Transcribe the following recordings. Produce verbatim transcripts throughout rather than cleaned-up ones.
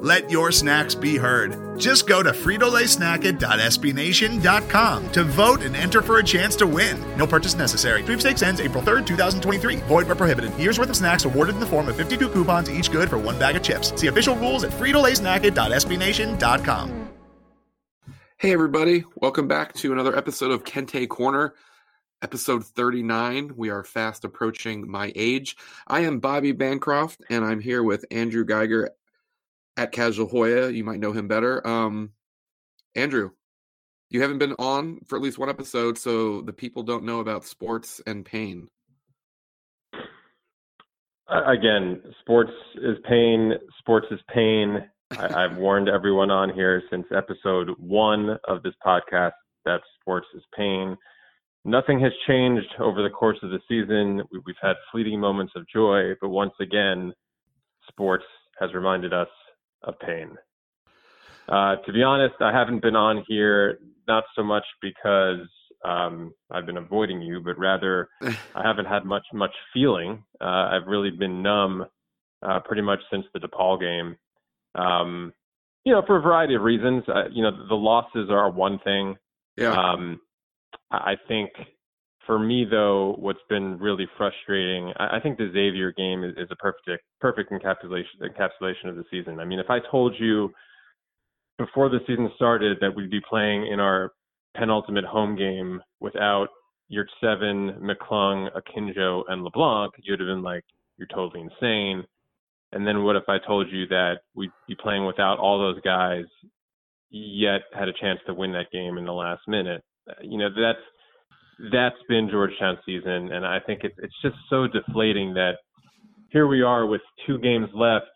Let your snacks be heard. Just go to Frito Lay Snack It dot S B Nation dot com to vote and enter for a chance to win. No purchase necessary. Sweepstakes ends April third, two thousand twenty-three. Void where prohibited. Year's worth of snacks awarded in the form of fifty-two coupons, each good for one bag of chips. See official rules at Frito Lay Snack It dot S B Nation dot com. Hey, everybody. Welcome back to another episode of Kenner Corner, episode thirty-nine. We are fast approaching my age. I am Bobby Bancroft, and I'm here with Andrew Geiger at Casual Hoya. You might know him better. Um, Andrew, you haven't been on for at least one episode, so the people don't know about sports and pain. Uh, again, sports is pain. Sports is pain. I, I've warned everyone on here since episode one of this podcast that sports is pain. Nothing has changed over the course of the season. We, we've had fleeting moments of joy, but once again, sports has reminded us of pain. Uh, to be honest, I haven't been on here, not so much because um, I've been avoiding you, but rather I haven't had much, much feeling. Uh, I've really been numb uh, pretty much since the DePaul game. Um, you know, for a variety of reasons. Uh, you know, the losses are one thing. Yeah. Um, I think for me, though, what's been really frustrating, I, I think the Xavier game is, is a perfect perfect encapsulation, encapsulation of the season. I mean, if I told you before the season started that we'd be playing in our penultimate home game without Yurtseven, McClung, Akinjo, and LeBlanc, you'd have been like, you're totally insane. And then what if I told you that we'd be playing without all those guys, yet had a chance to win that game in the last minute? You know, that's that's been Georgetown's season, and I think it's it's just so deflating that here we are with two games left.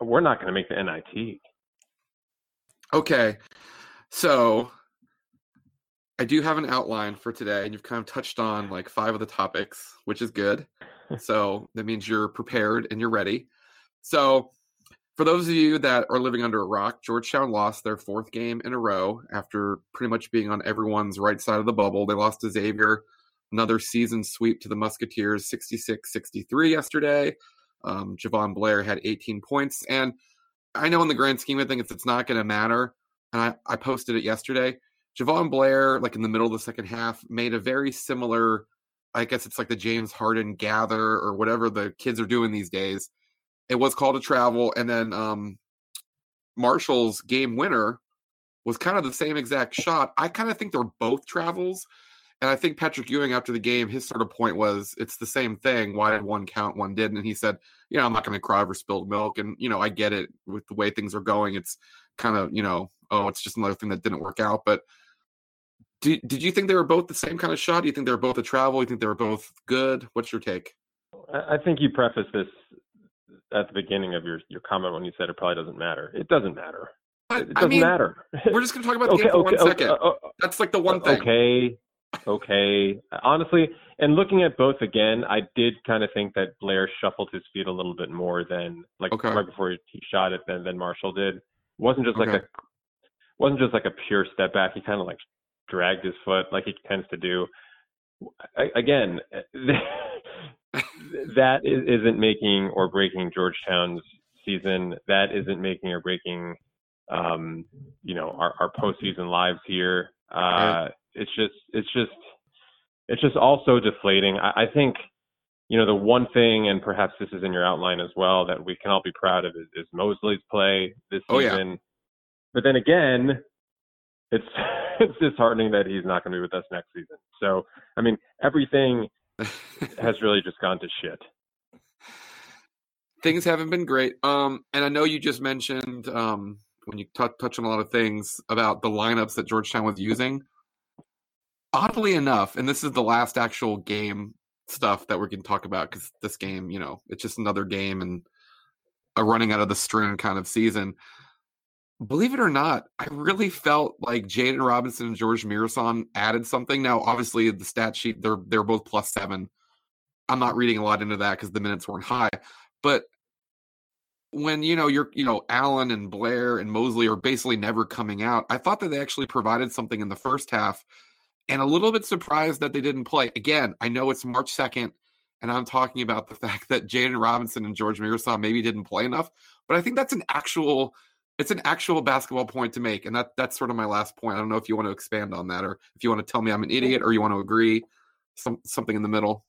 We're not going to make the N I T. Okay, so I do have an outline for today, and you've kind of touched on like five of the topics, which is good. So that means you're prepared and you're ready. So for those of you that are living under a rock, Georgetown lost their fourth game in a row after pretty much being on everyone's right side of the bubble. They lost to Xavier, another season sweep to the Musketeers, sixty-six sixty-three yesterday. Um, Jahvon Blair had eighteen points. And I know in the grand scheme of things, it's not going to matter. And I, I posted it yesterday. Jahvon Blair, like in the middle of the second half, made a very similar, I guess it's like the James Harden gather or whatever the kids are doing these days. It was called a travel, and then um, Marshall's game winner was kind of the same exact shot. I kind of think they're both travels, and I think Patrick Ewing after the game, his sort of point was, it's the same thing. Why did one count, one didn't? And he said, you know, I'm not going to cry over spilled milk, and, you know, I get it with the way things are going. It's kind of, you know, oh, it's just another thing that didn't work out. But do, did you think they were both the same kind of shot? Do you think they were both a travel? Do you think they were both good? What's your take? I think you prefaced this at the beginning of your, your comment when you said it probably doesn't matter. It doesn't matter. But, it doesn't I mean, matter. We're just going to talk about the okay, game for okay, one okay, second. Uh, uh, That's like the one thing. Okay, okay. Honestly, and looking at both again, I did kind of think that Blair shuffled his feet a little bit more than, like, okay. right before he shot it than, than Marshall did. It wasn't just like okay. a wasn't just like a pure step back. He kind of, like, dragged his foot like he tends to do. I, again, that isn't making or breaking Georgetown's season. That isn't making or breaking, um, you know, our, our postseason lives here. Uh, it's just, it's just, it's just also deflating. I, I think, you know, the one thing, and perhaps this is in your outline as well, that we can all be proud of is, is Mosley's play this season. Oh, yeah. But then again, it's it's disheartening that he's not going to be with us next season. So, I mean, everything has really just gone to shit. Things haven't been great. Um, and I know you just mentioned um, when you t- touch on a lot of things about the lineups that Georgetown was using. Oddly enough, and this is the last actual game stuff that we can talk about because this game, you know, it's just another game. And a running out of the string kind of season. Believe it or not, I really felt like Jaden Robinson and George Muresan added something. Now, obviously, the stat sheet, they're they're both plus seven. I'm not reading a lot into that because the minutes weren't high. But when, you know, you're, you know, Allen and Blair and Mosley are basically never coming out, I thought that they actually provided something in the first half, and a little bit surprised that they didn't play. Again, I know it's March second, and I'm talking about the fact that Jaden Robinson and George Muresan maybe didn't play enough, but I think that's an actual – It's an actual basketball point to make, and that that's sort of my last point. I don't know if you want to expand on that, or if you want to tell me I'm an idiot, or you want to agree, some something in the middle.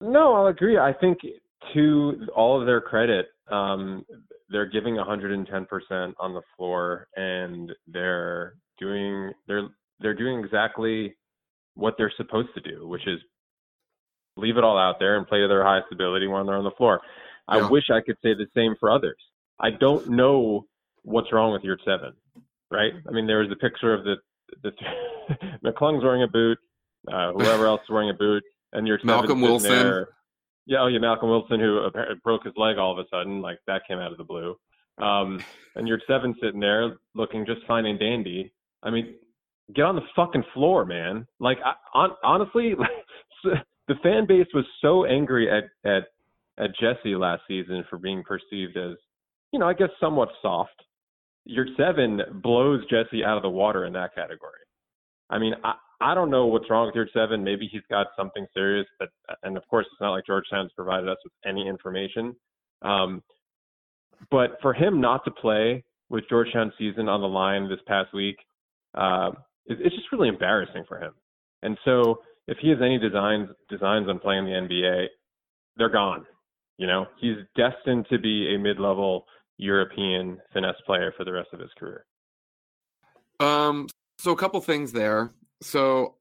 No, I'll agree. I think to all of their credit, um, they're giving one hundred ten percent on the floor, and they're doing they're they're doing exactly what they're supposed to do, which is leave it all out there and play to their highest ability when they're on the floor. I yeah. wish I could say the same for others. I don't know what's wrong with Yurtseven, right? I mean, there was the picture of the, the McClung's wearing a boot, uh, whoever else is wearing a boot, and Yurtseven's Malcolm Wilson. There. Yeah, oh yeah, Malcolm Wilson, who apparently broke his leg all of a sudden, like that came out of the blue. Um, and Yurtseven sitting there looking just fine and dandy. I mean, get on the fucking floor, man. Like, I, on, honestly, the fan base was so angry at, at, at Jesse last season for being perceived as, you know, I guess somewhat soft. Yurtseven blows Jesse out of the water in that category. I mean, I, I don't know what's wrong with Yurtseven. Maybe he's got something serious, but, and of course, it's not like Georgetown's provided us with any information. Um, but for him not to play with Georgetown's season on the line this past week, uh, it, it's just really embarrassing for him. And so if he has any designs designs on playing the N B A, they're gone. You know, he's destined to be a mid-level European finesse player for the rest of his career. Um, so a couple things there. So,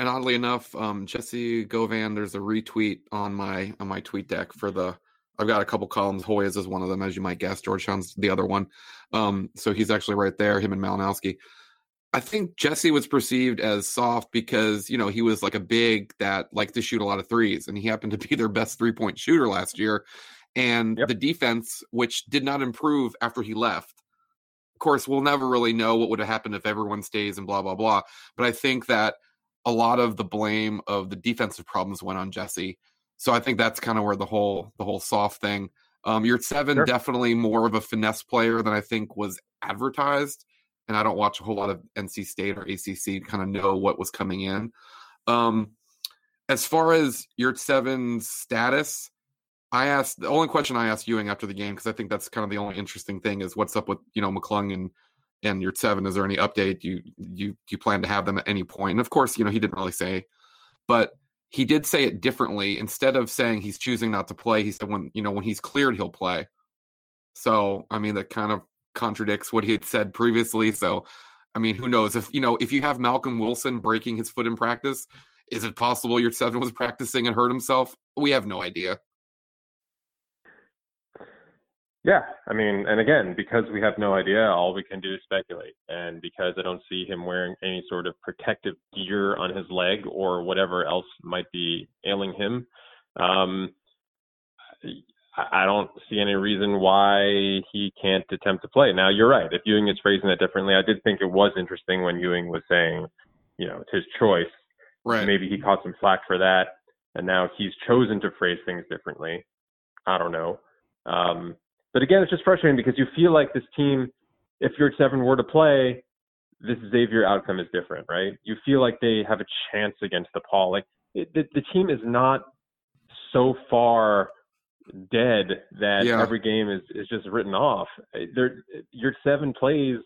and oddly enough, um, Jesse Govan, there's a retweet on my on my tweet deck for the. I've got a couple columns. Hoya's is one of them, as you might guess. Georgetown's the other one. Um, so he's actually right there. Him and Malinowski. I think Jesse was perceived as soft because, you know, he was like a big that liked to shoot a lot of threes, and he happened to be their best three-point shooter last year. And yep. the defense, which did not improve after he left. Of course, we'll never really know what would have happened if everyone stays and blah, blah, blah. But I think that a lot of the blame of the defensive problems went on Jesse. So I think that's kind of where the whole the whole soft thing. Um, Yurtseven, sure. Definitely more of a finesse player than I think was advertised. And I don't watch a whole lot of N C State or A C C to kind of know what was coming in. Um, as far as Yurtseven's status, I asked the only question I asked Ewing after the game, because I think that's kind of the only interesting thing is what's up with, you know, McClung and and Yurtseven. Is there any update? Do you you you plan to have them at any point? And of course, you know, he didn't really say, but he did say it differently. Instead of saying he's choosing not to play, he said when you know when he's cleared, he'll play. So I mean, that kind of contradicts what he had said previously. So, I mean, who knows if, you know, if you have Malcolm Wilson breaking his foot in practice, is it possible Yurtseven was practicing and hurt himself? We have no idea. Yeah. I mean, and again, because we have no idea, all we can do is speculate. And because I don't see him wearing any sort of protective gear on his leg or whatever else might be ailing him, um, I don't see any reason why he can't attempt to play. Now, you're right. If Ewing is phrasing that differently, I did think it was interesting when Ewing was saying, you know, it's his choice. Right. Maybe he caught some flack for that, and now he's chosen to phrase things differently. I don't know. Um, but again, it's just frustrating because you feel like this team, if Yurtseven were to play, this Xavier outcome is different, right? You feel like they have a chance against DePaul. Like, it, the, the team is not so far dead that yeah. every game is, is just written off. There, Yurtseven plays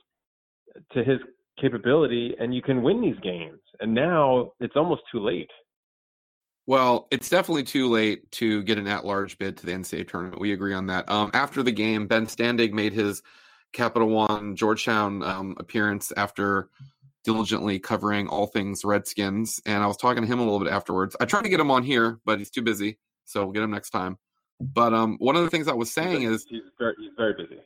to his capability, and you can win these games. And now it's almost too late. Well, it's definitely too late to get an at-large bid to the N C A A tournament. We agree on that. Um, after the game, Ben Standig made his Capital One Georgetown um, appearance after diligently covering all things Redskins. And I was talking to him a little bit afterwards. I tried to get him on here, but he's too busy. So we'll get him next time. But um, one of the things I was saying he's, is he's very, he's very busy.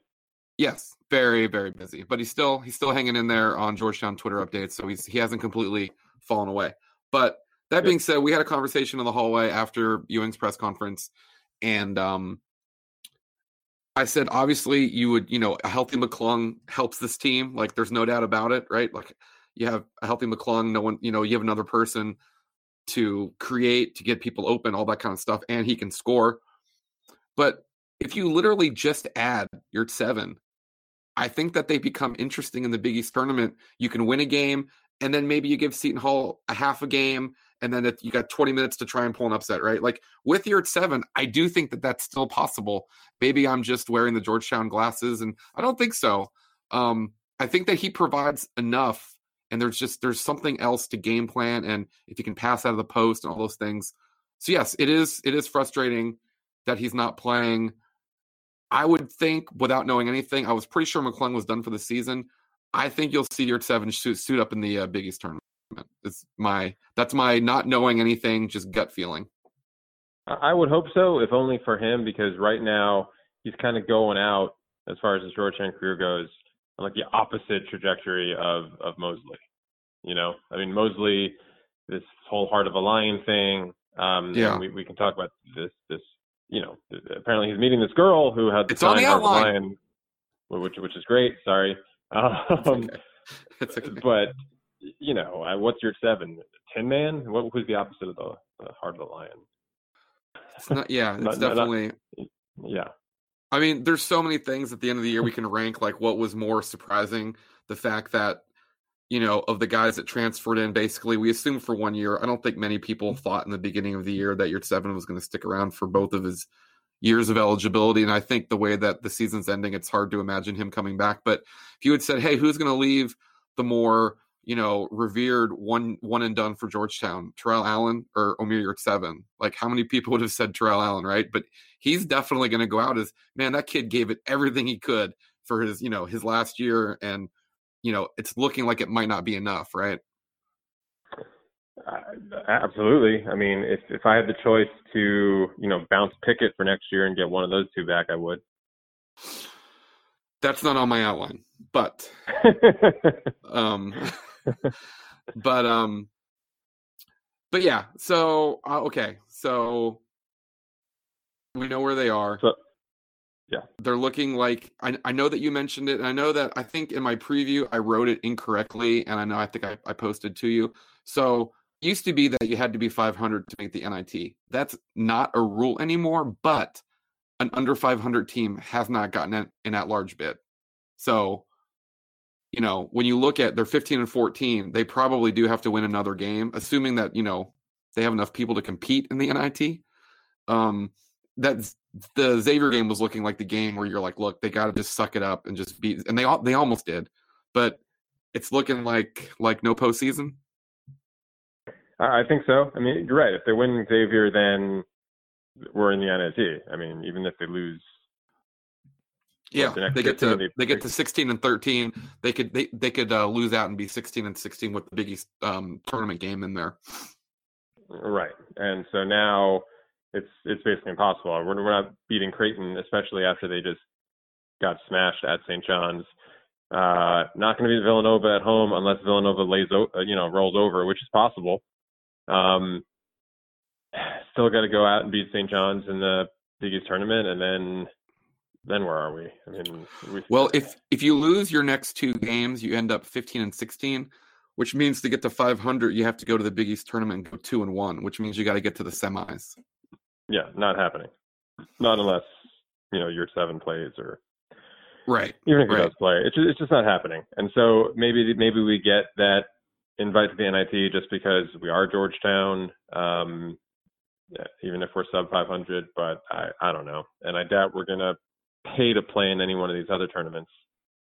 Yes, very, very busy. But he's still he's still hanging in there on Georgetown Twitter updates, so he's he hasn't completely fallen away. But that being said, we had a conversation in the hallway after Ewing's press conference, and um, I said, obviously you would, you know, a healthy McClung helps this team. Like, there's no doubt about it, right? Like, you have a healthy McClung, no one, you know, you have another person to create, to get people open, all that kind of stuff. And he can score. But if you literally just add Yurtseven, I think that they become interesting in the Big East tournament. You can win a game, and then maybe you give Seton Hall a half a game, and then it, you got twenty minutes to try and pull an upset, right? Like, with Yurtseven, I do think that that's still possible. Maybe I'm just wearing the Georgetown glasses, and I don't think so. Um, I think that he provides enough, and there's just there's something else to game plan, and if you can pass out of the post and all those things. So, yes, it is it is frustrating that he's not playing. I would think, without knowing anything, I was pretty sure McClung was done for the season. I think you'll see Yurtseven suit, suit up in the uh, Big East tournament. It's my, that's my not knowing anything, just gut feeling. I would hope so, if only for him, because right now he's kind of going out, as far as his Georgetown career goes, on like the opposite trajectory of, of Mosley. You know, I mean, Mosley, this whole Heart of a Lion thing. Um, yeah. We, we can talk about this, this, you know, apparently he's meeting this girl who had the sign Heart of a Lion, which which is great. Sorry, um, it's okay. It's okay. But you know, what's your seven? Tin Man? What, who's the opposite of the, the Heart of the Lion? It's not. Yeah, it's not, definitely. Not, yeah, I mean, there's so many things at the end of the year we can rank. Like, what was more surprising? The fact that, you know, of the guys that transferred in, basically, we assumed for one year. I don't think many people thought in the beginning of the year that Yurtseven was going to stick around for both of his years of eligibility. And I think the way that the season's ending, it's hard to imagine him coming back. But if you had said, hey, who's going to leave the more, you know, revered one one and done for Georgetown, Terrell Allen or Omir Yurtseven? Like, how many people would have said Terrell Allen, right? But he's definitely going to go out as, man, that kid gave it everything he could for his, you know, his last year, and you know, it's looking like it might not be enough, right? Uh, absolutely. I mean, if if I had the choice to, you know, bounce Pickett for next year and get one of those two back, I would. That's not on my outline, but, um, but, um, but yeah. So uh, okay, so we know where they are. So- Yeah, they're looking like, I, I know that you mentioned it. And I know that I think in my preview, I wrote it incorrectly. And I know I think I, I posted to you. So it used to be that you had to be five hundred to make the N I T. That's not a rule anymore, but an under five hundred team has not gotten an, an at-large bid. So, you know, when you look at their fifteen and fourteen, they probably do have to win another game, assuming that, you know, they have enough people to compete in the N I T. Um, that's, the Xavier game was looking like the game where you're like, look, they got to just suck it up and just beat. And they they almost did, but it's looking like, like no postseason. I think so. I mean, you're right. If they win Xavier, then we're in the N I T. I mean, even if they lose. Yeah, the they get to, they, they get to sixteen and thirteen. They could, they, they could uh, lose out and be sixteen and sixteen with the Big East um, tournament game in there. Right. And so now, It's it's basically impossible. We're, we're not beating Creighton, especially after they just got smashed at Saint John's. Uh, not going to beat Villanova at home unless Villanova lays o- you know rolls over, which is possible. Um, still got to go out and beat Saint John's in the Big East tournament, and then then where are we? I mean, we... well, if if you lose your next two games, you end up fifteen and sixteen, which means to get to five hundred, you have to go to the Big East tournament and go two and one, which means you got to get to the semis. Yeah, not happening. Not unless, you know, your seven plays or right. Even if he right. does play, it's just, it's just not happening. And so maybe maybe we get that invite to the N I T just because we are Georgetown, um, yeah, even if we're sub five hundred. But I, I don't know, and I doubt we're gonna pay to play in any one of these other tournaments.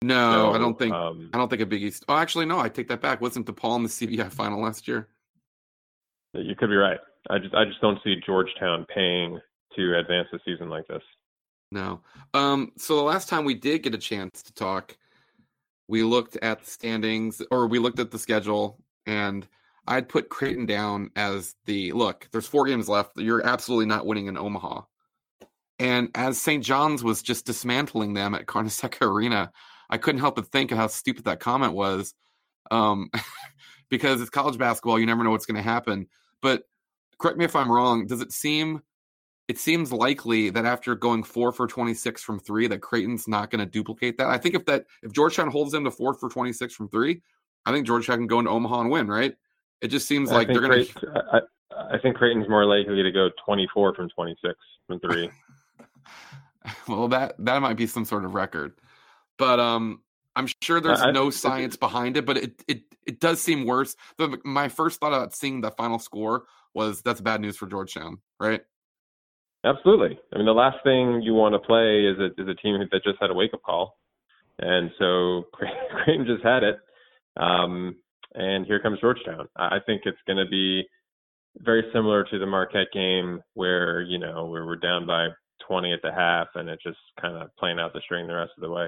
No, so, I don't think. Um, I don't think a Big East. Oh, actually, no, I take that back. Wasn't DePaul in the C B I final last year? You could be right. I just I just don't see Georgetown paying to advance the season like this. No. Um, so the last time we did get a chance to talk, we looked at the standings, or we looked at the schedule, and I'd put Creighton down as the, look, there's four games left. You're absolutely not winning in Omaha. And as Saint John's was just dismantling them at Carneseca Arena, I couldn't help but think of how stupid that comment was. Um, because it's college basketball. You never know what's going to happen. But correct me if I'm wrong. Does it seem it seems likely that after going four for twenty-six from three, that Creighton's not going to duplicate that. I think if that if Georgetown holds them to four for twenty-six from three, I think Georgetown can go into Omaha and win, right? It just seems I like they're going to – I think Creighton's more likely to go twenty-four from twenty-six from three. Well, that, that might be some sort of record. But um, I'm sure there's uh, no I, science it, behind it, but it, it, it does seem worse. The, my first thought about seeing the final score was that's bad news for Georgetown, right? Absolutely. I mean, the last thing you want to play is a, is a team that just had a wake-up call. And so Creighton just had it. Um, and here comes Georgetown. I think it's going to be very similar to the Marquette game where, you know, where we're down by twenty at the half and it's just kind of playing out the string the rest of the way.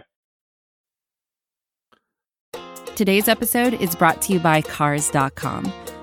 Today's episode is brought to you by cars dot com.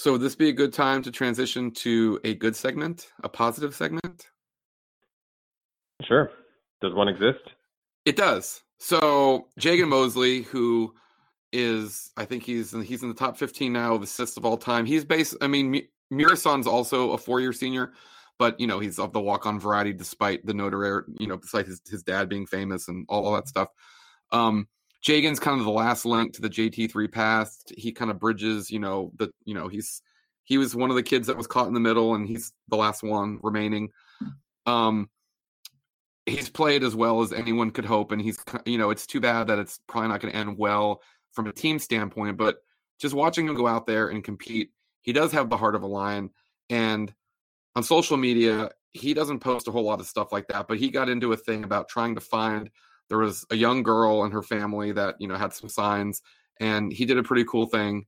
So would this be a good time to transition to a good segment, a positive segment? Sure. Does one exist? It does. So Jagan Mosely, who is, I think he's in, he's in the top fifteen now of assists of all time. He's based, I mean, Muresan's also a four-year senior, but, you know, he's of the walk-on variety despite the notoriety, you know, despite his, his dad being famous and all, all that stuff. Um Jagan's kind of the last link to the J T three past. He kind of bridges, you know, the, you know, he's, he was one of the kids that was caught in the middle and he's the last one remaining. Um, he's played as well as anyone could hope. And he's, you know, it's too bad that it's probably not going to end well from a team standpoint, but just watching him go out there and compete, he does have the heart of a lion. And on social media, he doesn't post a whole lot of stuff like that, but he got into a thing about trying to find, there was a young girl and her family that, you know, had some signs, and he did a pretty cool thing.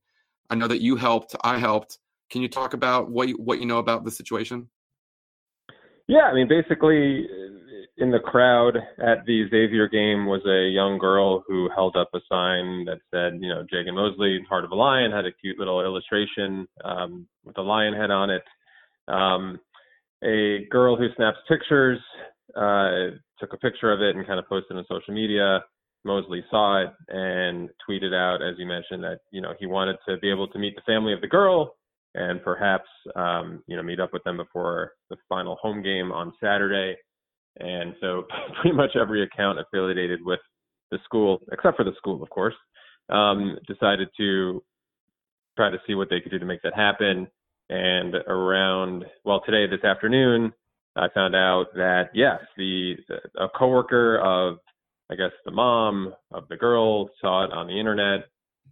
I know that you helped. I helped. Can you talk about what you, what you know about the situation? Yeah, I mean, basically, in the crowd at the Xavier game was a young girl who held up a sign that said, you know, Jagan Mosely, Heart of a Lion, had a cute little illustration um, with a lion head on it. Um, a girl who snaps pictures uh took a picture of it and kind of posted on social media. Mosley saw it and tweeted out, as you mentioned, that, you know, he wanted to be able to meet the family of the girl and perhaps, um, you know, meet up with them before the final home game on Saturday. And so pretty much every account affiliated with the school, except for the school, of course, um, decided to try to see what they could do to make that happen. And around, well, today, this afternoon, I found out that, yes, the, the a coworker of, I guess, the mom of the girl saw it on the internet,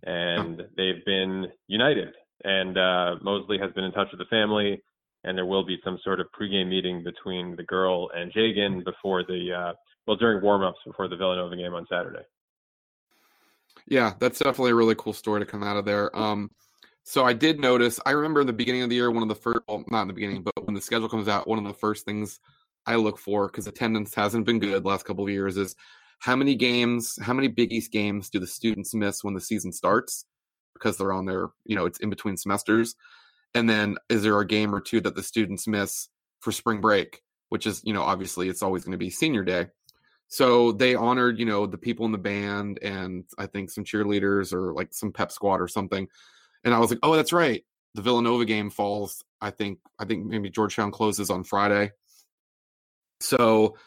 and they've been united. And uh, Mosley has been in touch with the family, and there will be some sort of pregame meeting between the girl and Jagan before the, uh, well, during warmups before the Villanova game on Saturday. Yeah, that's definitely a really cool story to come out of there. Um, So I did notice, I remember in the beginning of the year, one of the first, well, not in the beginning, but when the schedule comes out, one of the first things I look for, because attendance hasn't been good the last couple of years, is how many games, how many Big East games do the students miss when the season starts? Because they're on their, you know, it's in between semesters. And then is there a game or two that the students miss for spring break, which is, you know, obviously it's always going to be senior day. So they honored, you know, the people in the band and I think some cheerleaders or like some pep squad or something. And I was like, oh, that's right. The Villanova game falls. I think I think maybe Georgetown closes on Friday. So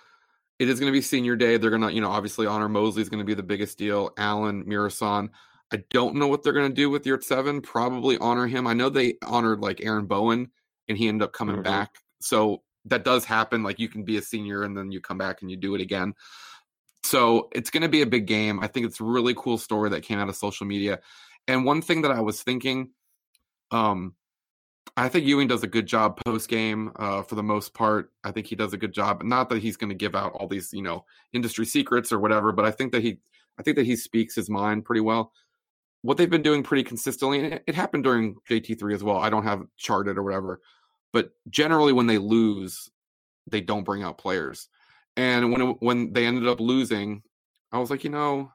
it is going to be senior day. They're going to, you know, obviously honor Mosley is going to be the biggest deal. Allen, Muresan. I don't know what they're going to do with Yurtseven. Probably honor him. I know they honored like Aaron Bowen and he ended up coming mm-hmm. back. So that does happen. Like you can be a senior and then you come back and you do it again. So it's going to be a big game. I think it's a really cool story that came out of social media. And one thing that I was thinking, um, I think Ewing does a good job post-game uh, for the most part. I think he does a good job. Not that he's going to give out all these, you know, industry secrets or whatever, but I think that he, I think that he speaks his mind pretty well. What they've been doing pretty consistently, and it, it happened during J T three as well. I don't have it charted or whatever, But generally when they lose, they don't bring out players. And when it, when they ended up losing, I was like, you know,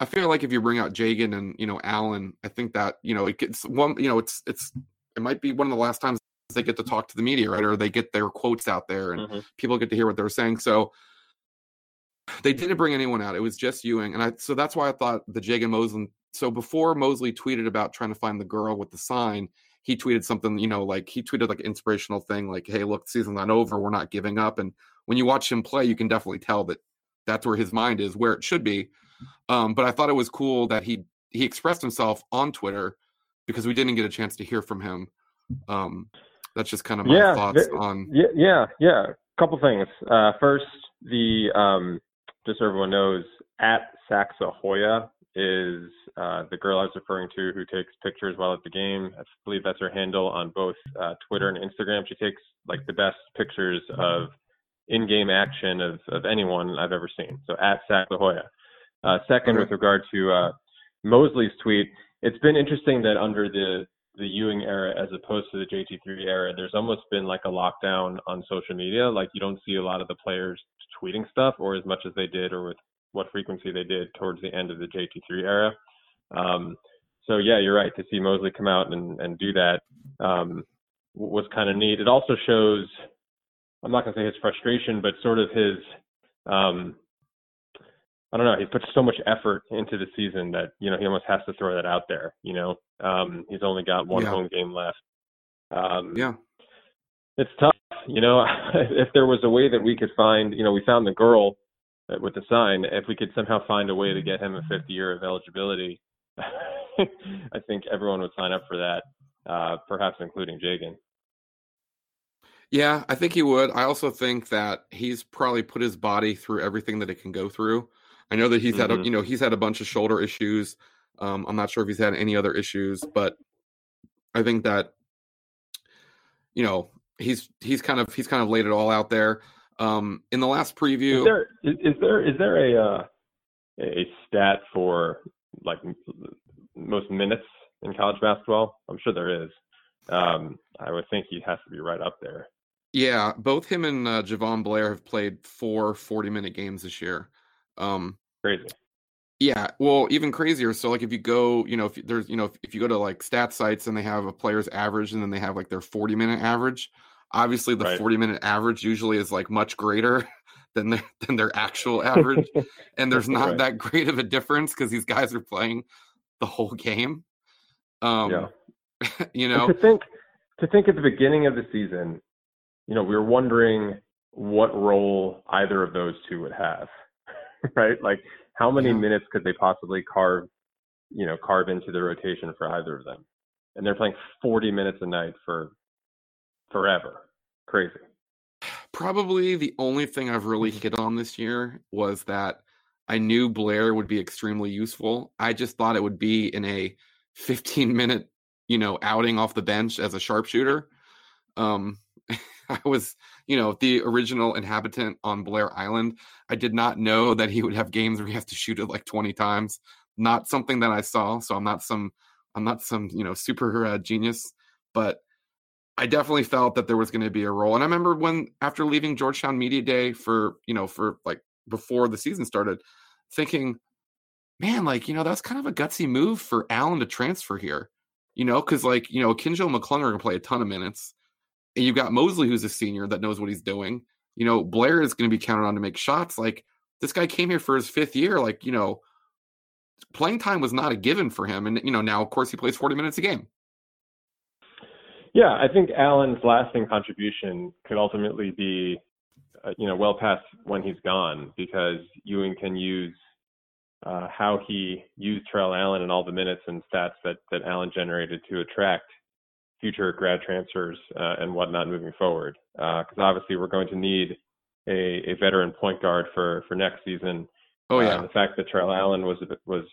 I feel like if you bring out Jagan and, you know, Allen, I think that, you know, it gets one, you know, it's, it's, it might be one of the last times they get to talk to the media, right? Or they get their quotes out there and mm-hmm. people get to hear what they're saying. So they didn't bring anyone out. It was just Ewing. And I, so that's why I thought the Jagan Mosely. So before Mosley tweeted about trying to find the girl with the sign, he tweeted something, you know, like he tweeted like an inspirational thing, like, hey, look, season's not over. We're not giving up. And when you watch him play, you can definitely tell that that's where his mind is, where it should be. Um, but I thought it was cool that he, he expressed himself on Twitter because we didn't get a chance to hear from him. Um, that's just kind of my yeah, thoughts th- on. Yeah. Yeah. Yeah. A couple things. Uh, first, the, um, just so everyone knows, at Saxa Hoya is uh, the girl I was referring to who takes pictures while at the game. I believe that's her handle on both uh, Twitter and Instagram. She takes like the best pictures of in-game action of, of anyone I've ever seen. So at Saxa Hoya. Uh, second, with regard to uh, Mosley's tweet, it's been interesting that under the, the Ewing era, as opposed to the J T three era, there's almost been like a lockdown on social media. Like you don't see a lot of the players tweeting stuff, or as much as they did, or with what frequency they did towards the end of the J T three era. Um, so yeah, you're right. To see Mosley come out and, and do that um, was kind of neat. It also shows, I'm not gonna say his frustration, but sort of his, um, I don't know. He puts so much effort into the season that, you know, he almost has to throw that out there. You know, um, he's only got one yeah. home game left. Um, yeah. It's tough. You know, if there was a way that we could find, you know, we found the girl with the sign. If we could somehow find a way to get him a fifth year of eligibility, I think everyone would sign up for that, uh, perhaps including Jagan. Yeah, I think he would. I also think that he's probably put his body through everything that it can go through. I know that he's mm-hmm. had, a, you know, he's had a bunch of shoulder issues. Um, I'm not sure if he's had any other issues, but I think that, you know, he's he's kind of he's kind of laid it all out there. Um, in the last preview, is there is, is there is there a uh, a stat for like most minutes in college basketball? I'm sure there is. Um, I would think he has to be right up there. Yeah, both him and uh, Jahvon Blair have played four forty-minute games this year. Um, Crazy. Yeah, well, even crazier. So, like, if you go, you know, if there's, you know, if, if you go to like stat sites and they have a player's average, and then they have like their forty-minute average. Obviously, the right. forty-minute average usually is like much greater than their, than their actual average, and there's not right. that great of a difference because these guys are playing the whole game. Um, yeah. You know, but to think to think at the beginning of the season, you know, we were wondering what role either of those two would have. Right? Like how many yeah. minutes could they possibly carve, you know, carve into the rotation for either of them? And they're playing forty minutes a night for forever. Crazy. Probably the only thing I've really hit on this year was that I knew Blair would be extremely useful. I just thought it would be in a fifteen minute, you know, outing off the bench as a sharpshooter. Um, I was, you know, the original inhabitant on Blair Island. I did not know that he would have games where he has to shoot it like twenty times. Not something that I saw. So I'm not some, I'm not some, you know, super uh, genius, but I definitely felt that there was going to be a role. And I remember when, after leaving Georgetown Media Day for, you know, for like before the season started, thinking, man, like, you know, that's kind of a gutsy move for Allen to transfer here, you know, cause like, you know, Akinjo and McClung are going to play a ton of minutes. And you've got Mosley, who's a senior that knows what he's doing. You know, Blair is going to be counted on to make shots. Like, this guy came here for his fifth year. Like, you know, playing time was not a given for him. And, you know, now, of course, he plays forty minutes a game. Yeah, I think Allen's lasting contribution could ultimately be, uh, you know, well past when he's gone, because Ewing can use uh, how he used Terrell Allen and all the minutes and stats that, that Allen generated to attract future grad transfers uh, and whatnot moving forward, because uh, obviously we're going to need a, a veteran point guard for, for next season. Oh yeah, uh, the fact that Terrell Allen was was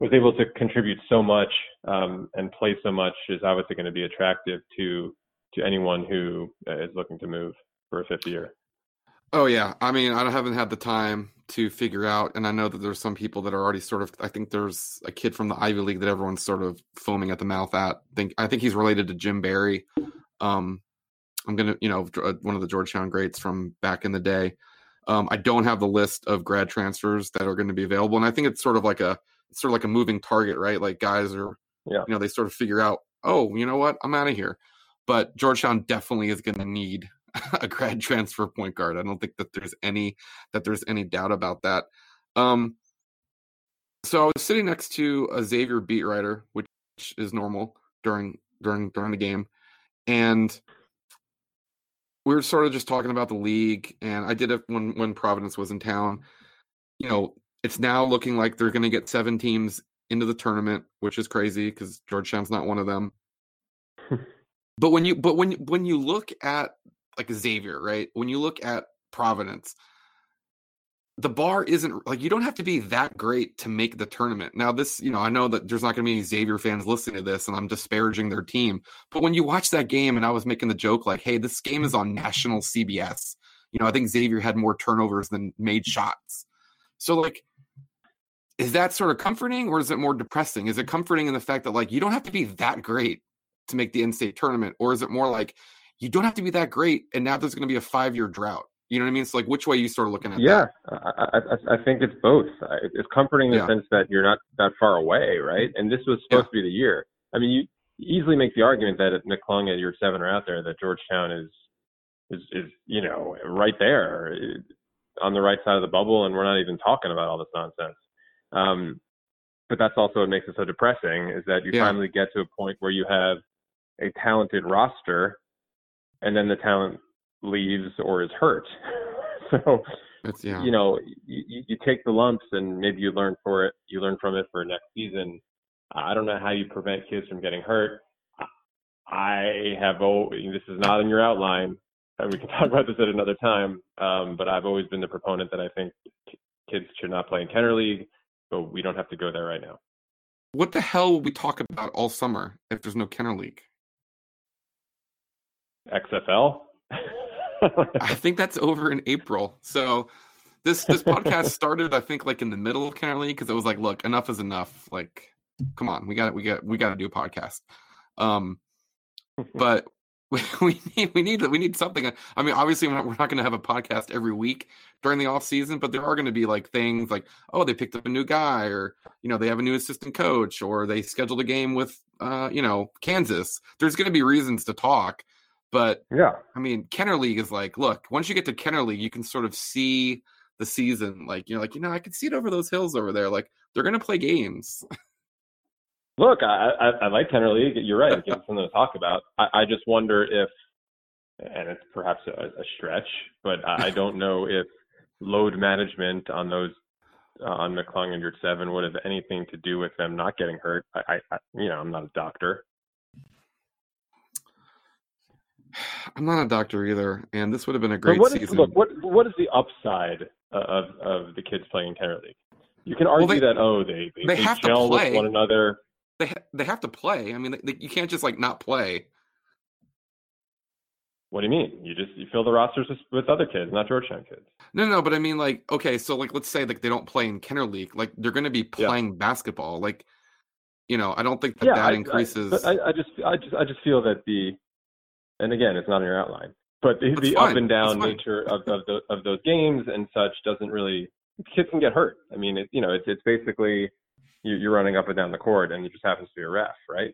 was able to contribute so much um, and play so much is obviously going to be attractive to to anyone who is looking to move for a fifth year. Oh yeah, I mean I haven't had the time to figure out, and I know that there's some people that are already sort of, I think there's a kid from the Ivy League that everyone's sort of foaming at the mouth at. I think I think he's related to Jim Barry. Um, I'm going to, you know, one of the Georgetown greats from back in the day. Um, I don't have the list of grad transfers that are going to be available. And I think it's sort of like a, it's sort of like a moving target, right? Like guys are, yeah. you know, they sort of figure out, oh, you know what, I'm out of here. But Georgetown definitely is going to need a grad transfer point guard. I don't think that there's any, that there's any doubt about that. Um, so I was sitting next to a Xavier beat writer, which is normal during, during, during the game. And we were sort of just talking about the league, and I did it when, when Providence was in town. You know, it's now looking like they're going to get seven teams into the tournament, which is crazy because Georgetown's not one of them. But when you, but when, when you look at like Xavier, right? When you look at Providence, the bar isn't like, you don't have to be that great to make the tournament. Now this, you know, I know that there's not going to be any Xavier fans listening to this and I'm disparaging their team, but when you watch that game, and I was making the joke like, hey, this game is on national C B S. You know, I think Xavier had more turnovers than made shots. So like, is that sort of comforting or is it more depressing? Is it comforting in the fact that like, you don't have to be that great to make the in-state tournament? Or is it more like you don't have to be that great and now there's going to be a five-year drought? You know what I mean? It's like, which way you start looking at yeah, that? Yeah, I, I, I think it's both. It's comforting in the yeah. sense that you're not that far away, right? And this was supposed yeah. to be the year. I mean, you easily make the argument that if McClung and Yurtseven are out there, that Georgetown is, is, is, you know, right there on the right side of the bubble, and we're not even talking about all this nonsense. Um, but that's also what makes it so depressing, is that you yeah. finally get to a point where you have a talented roster, and then the talent leaves or is hurt. So it's, yeah. you know, you, you take the lumps and maybe you learn for it. You learn from it for next season. I don't know how you prevent kids from getting hurt. I have, oh, this is not in your outline, and we can talk about this at another time. Um, but I've always been the proponent that I think kids should not play in Kenner League, but we don't have to go there right now. What the hell will we talk about all summer if there's no Kenner League? X F L. I think that's over in April. So this this podcast started, I think, like in the middle of Kenner League, because it was like, look, enough is enough. Like, come on, we got we got we got to do a podcast. Um, but we, we need we need we need something. I mean, obviously, we're not, we're not going to have a podcast every week during the off season, but there are going to be like things like, oh, they picked up a new guy, or you know, they have a new assistant coach, or they scheduled a game with uh, you know, Kansas. There's going to be reasons to talk. But, yeah, I mean, Kenner League is like, look, once you get to Kenner League, you can sort of see the season. Like, you know, like, you know, I can see it over those hills over there. Like, they're going to play games. Look, I, I, I like Kenner League. You're right. It gives us something to talk about. I, I just wonder if, and it's perhaps a, a stretch, but I, I don't know if load management on those, uh, on McClung and Yurtseven would have anything to do with them not getting hurt. I, I, I you know, I'm not a doctor. I'm not a doctor either, and this would have been a great what is, season. Look, what what is the upside of of the kids playing Kenner League? You can argue well, they, that oh, they they, they, they have gel to play with one another. They ha- they have to play. I mean, they, they, you can't just like not play. What do you mean? You just you fill the rosters with, with other kids, not Georgetown kids. No, no, but I mean, like, okay, so like, let's say like they don't play in Kenner League. Like, they're going to be playing yeah. basketball. Like, you know, I don't think that yeah, that I, increases. I, I, I just I just I just feel that the. And again, it's not in your outline, but the, the up and down nature of of, the, of those games and such doesn't really kids can get hurt. I mean, it, you know, it's it's basically you're running up and down the court, and it just happens to be a ref, right?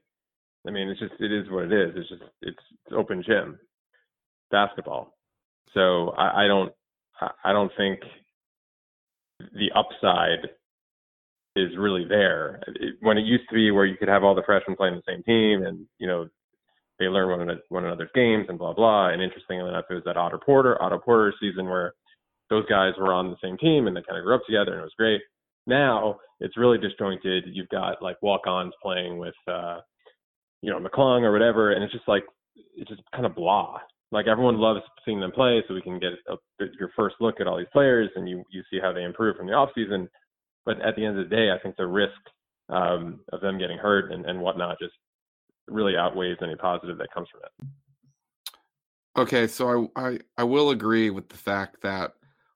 I mean, it's just it is what it is. It's just it's, it's open gym basketball. So I, I don't I don't think the upside is really there it, when it used to be, where you could have all the freshmen playing the same team, and you know. They learn one another, one another's games and blah, blah. And interestingly enough, it was that Otto Porter, Otto Porter season where those guys were on the same team and they kind of grew up together and it was great. Now it's really disjointed. You've got like walk-ons playing with, uh, you know, McClung or whatever. And it's just like, it's just kind of blah. Like everyone loves seeing them play so we can get a, your first look at all these players and you, you see how they improve from the offseason. But at the end of the day, I think the risk um, of them getting hurt and, and whatnot just really outweighs any positive that comes from it. Okay, so I, I I will agree with the fact that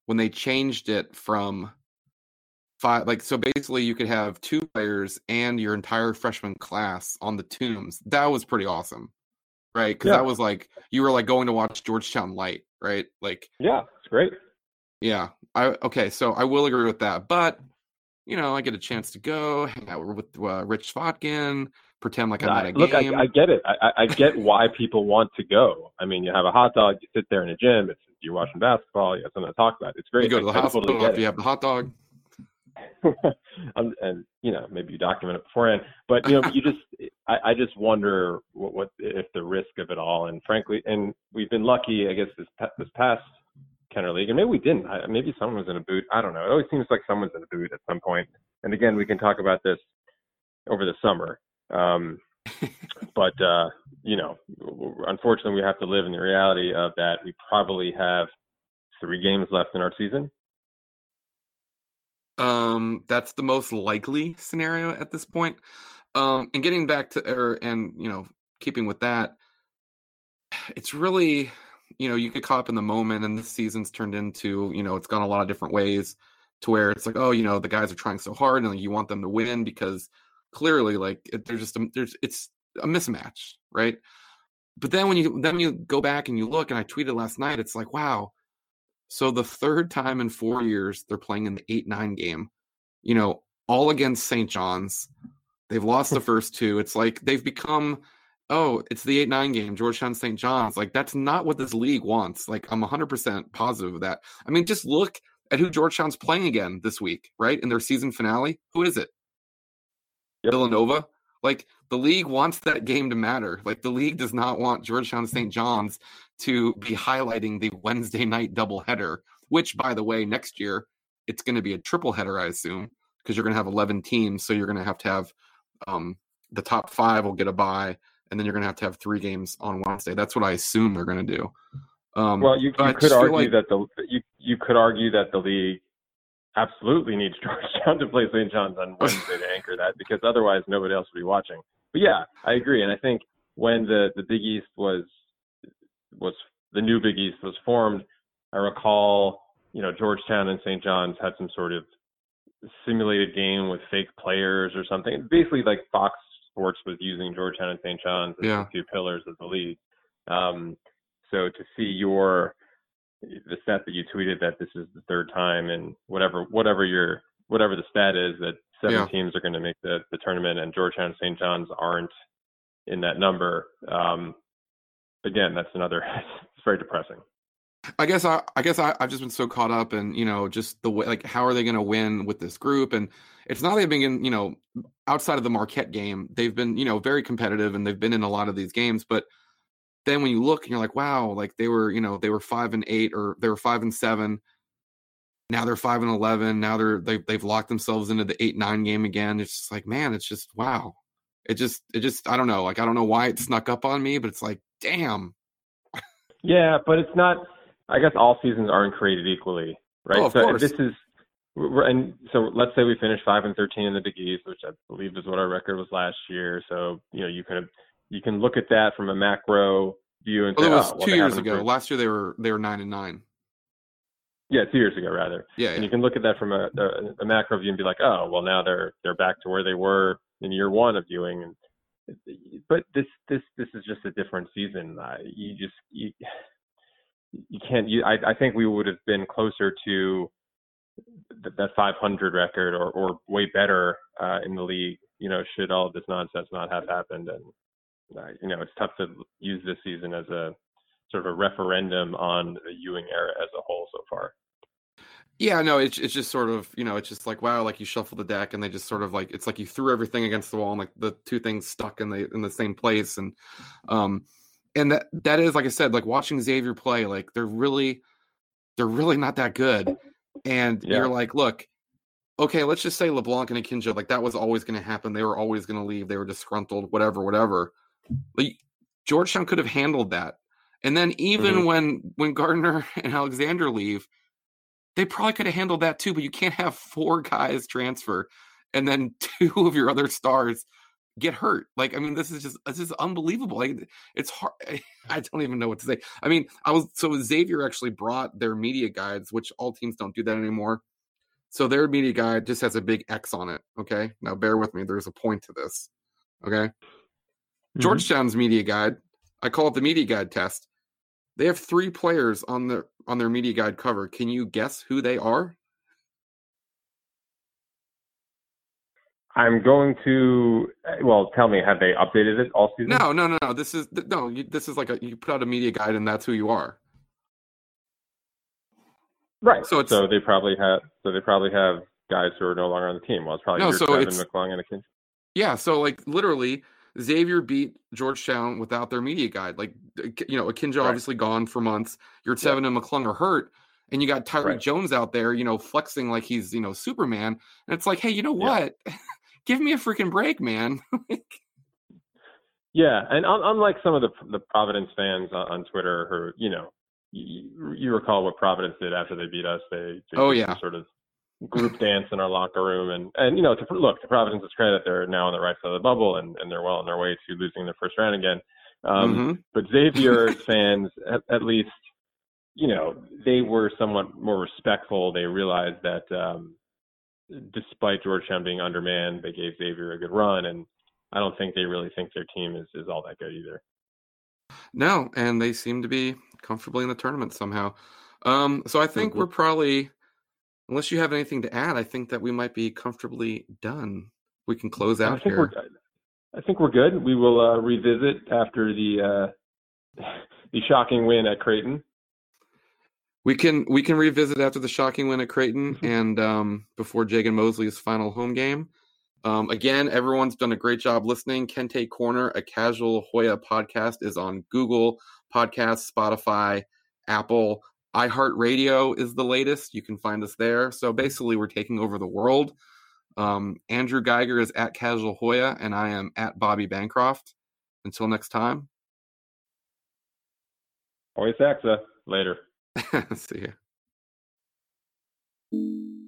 when they changed it from five, like so basically you could have two players and your entire freshman class on the teams. That was pretty awesome. right? Because yeah. that was like you were like going to watch Georgetown Light, right? Like yeah, it's great. Yeah, I okay. So I will agree with that, but you know, I get a chance to go hang out with uh, Rich Fotkin, pretend like I'm at a look, game. Look, I, I get it. I, I get why people want to go. I mean, you have a hot dog, you sit there in a gym. It's you're watching basketball. You have something to talk about. It's great. You go to the hospital totally after you have the hot dog. um, and you know, maybe you document it beforehand, but you know, you just, I, I just wonder what, what, if the risk of it all, and frankly, and we've been lucky, I guess this, this past Kenner League, and maybe we didn't, I, maybe someone was in a boot. I don't know. It always seems like someone's in a boot at some point. And again, we can talk about this over the summer. Um, but, uh, you know, unfortunately we have to live in the reality of that. We probably have three games left in our season. Um, that's the most likely scenario at this point. Um, and getting back to, or, and, you know, keeping with that, it's really, you know, you get caught up in the moment, and this season's turned into, you know, it's gone a lot of different ways to where it's like, oh, you know, the guys are trying so hard and like, you want them to win because clearly like there's just, a, there's, it's a mismatch. Right. But then when you, then you go back and you look, and I tweeted last night, it's like, wow, so the third time in four years, they're playing in the eight nine game, you know, all against Saint John's. They've lost the first two. It's like they've become, oh, it's the eight nine game, Georgetown Saint John's. Like, that's not what this league wants. Like, I'm one hundred percent positive of that. I mean, just look at who Georgetown's playing again this week, right, in their season finale. Who is it? Yep. Villanova. Like, the league wants that game to matter. Like, the league does not want Georgetown Saint John's to be highlighting the Wednesday night doubleheader, which, by the way, next year, it's going to be a triple header, I assume, because you're going to have eleven teams. So you're going to have to have um, the top five will get a bye, and then you're going to have to have three games on Wednesday. That's what I assume they're going to do. Um, well, you, you could argue like, that the you you could argue that the league absolutely needs Georgetown to play Saint John's on Wednesday to anchor that, because otherwise nobody else would be watching. But yeah, I agree. And I think when the, the Big East was was the new Big East was formed, I recall, you know, Georgetown and Saint John's had some sort of simulated game with fake players or something. Basically, like Fox Sports was using Georgetown and Saint John's as yeah. the two pillars of the league. Um, so to see your the stat that you tweeted that this is the third time, and whatever whatever your whatever the stat is that seven yeah. teams are going to make the, the tournament, and Georgetown and Saint John's aren't in that number. Um, again, that's another. It's very depressing. I guess I, I guess I, I've just been so caught up in, you know, just the way, like, how are they going to win with this group? And it's not they've been in, you know, outside of the Marquette game, they've been, you know, very competitive, and they've been in a lot of these games, but then when you look and you're like, wow, like they were, you know, they were five and eight, or they were five and seven. Now they're five and eleven. Now they're they, they've locked themselves into the eight nine game again. It's just like, man, it's just wow. It just it just I don't know. Like, I don't know why it snuck up on me, but it's like, damn. Yeah, but it's not. I guess all seasons aren't created equally, right? Oh, of so course. This is, and so let's say we finish five and thirteen in the Big East, which I believe is what our record was last year. So you know you can. You can look at that from a macro view and say, well, it was oh, well, two years ago. Improved. Last year they were they were nine and nine. Yeah, two years ago rather. Yeah, and yeah. you can look at that from a, a, a macro view and be like, oh, well, now they're they're back to where they were in year one of viewing. And but this this this is just a different season. Uh, you just you, you can't. You, I I think we would have been closer to th- that five hundred record or or way better uh, in the league. You know, should all of this nonsense not have happened. And you know, it's tough to use this season as a sort of a referendum on the Ewing era as a whole so far. Yeah, no, it's it's just sort of, you know, it's just like, wow, like you shuffle the deck and they just sort of like, it's like you threw everything against the wall and like the two things stuck in the in the same place. And um, and that that is, like I said, like watching Xavier play, like they're really, they're really not that good. And yeah. you're like, look, okay, let's just say LeBlanc and Akinjo, like that was always going to happen. They were always going to leave. They were disgruntled, whatever, whatever. Like, Georgetown could have handled that, and then even mm-hmm. when when Gardner and Alexander leave, they probably could have handled that too. But you can't have four guys transfer and then two of your other stars get hurt. Like, I mean, this is just this is unbelievable. Like, it's hard. I don't even know what to say. I mean, I was so Xavier actually brought their media guides, which all teams don't do that anymore. So their media guide just has a big X on it. Okay, now bear with me. There's a point to this. Okay. Georgetown's media guide I call it the media guide test. They have three players on the on their media guide cover. Can you guess who they are? I'm going to, well, tell me, have they updated it all season? No, no, no, no. This is, no, you, this is like a, you put out a media guide and that's who you are. Right. So, it's, so they probably have, so they probably have guys who are no longer on the team. Well, it's probably no, Yurtseven, so McClung, and Akinjo. Yeah. So like literally Xavier beat Georgetown without their media guide. Like, you know, Akinjo right. obviously gone for months. Yurtseven yeah. and McClung are hurt. And you got Tyreek right. Jones out there, you know, flexing like he's, you know, Superman. And it's like, hey, you know what? Yeah. Give me a freaking break, man. Yeah, and unlike some of the the Providence fans on Twitter who, you know, you, you recall what Providence did after they beat us. They, they oh, yeah. sort of group dance in our locker room. And, and you know, to, look, to Providence's credit, they're now on the right side of the bubble, and, and they're well on their way to losing their first round again. Um, mm-hmm. But Xavier fans, at, at least, you know, they were somewhat more respectful. They realized that um, despite Georgetown being undermanned, they gave Xavier a good run, and I don't think they really think their team is, is all that good either. No, and they seem to be comfortably in the tournament somehow. Um, so I think mm-hmm. we're probably, unless you have anything to add, I think that we might be comfortably done. We can close out I think here. We're, I think we're good. We will uh, revisit after the uh, the shocking win at Creighton. We can we can revisit after the shocking win at Creighton and um, before Jagan Mosely's final home game. Um, again, everyone's done a great job listening. Kenner Corner, a Casual Hoya podcast, is on Google Podcasts, Spotify, Apple. iHeartRadio is the latest. You can find us there. So basically, we're taking over the world. Um, Andrew Geiger is at Casual Hoya, and I am at Bobby Bancroft. Until next time. Hoya Saxa. Later. See ya.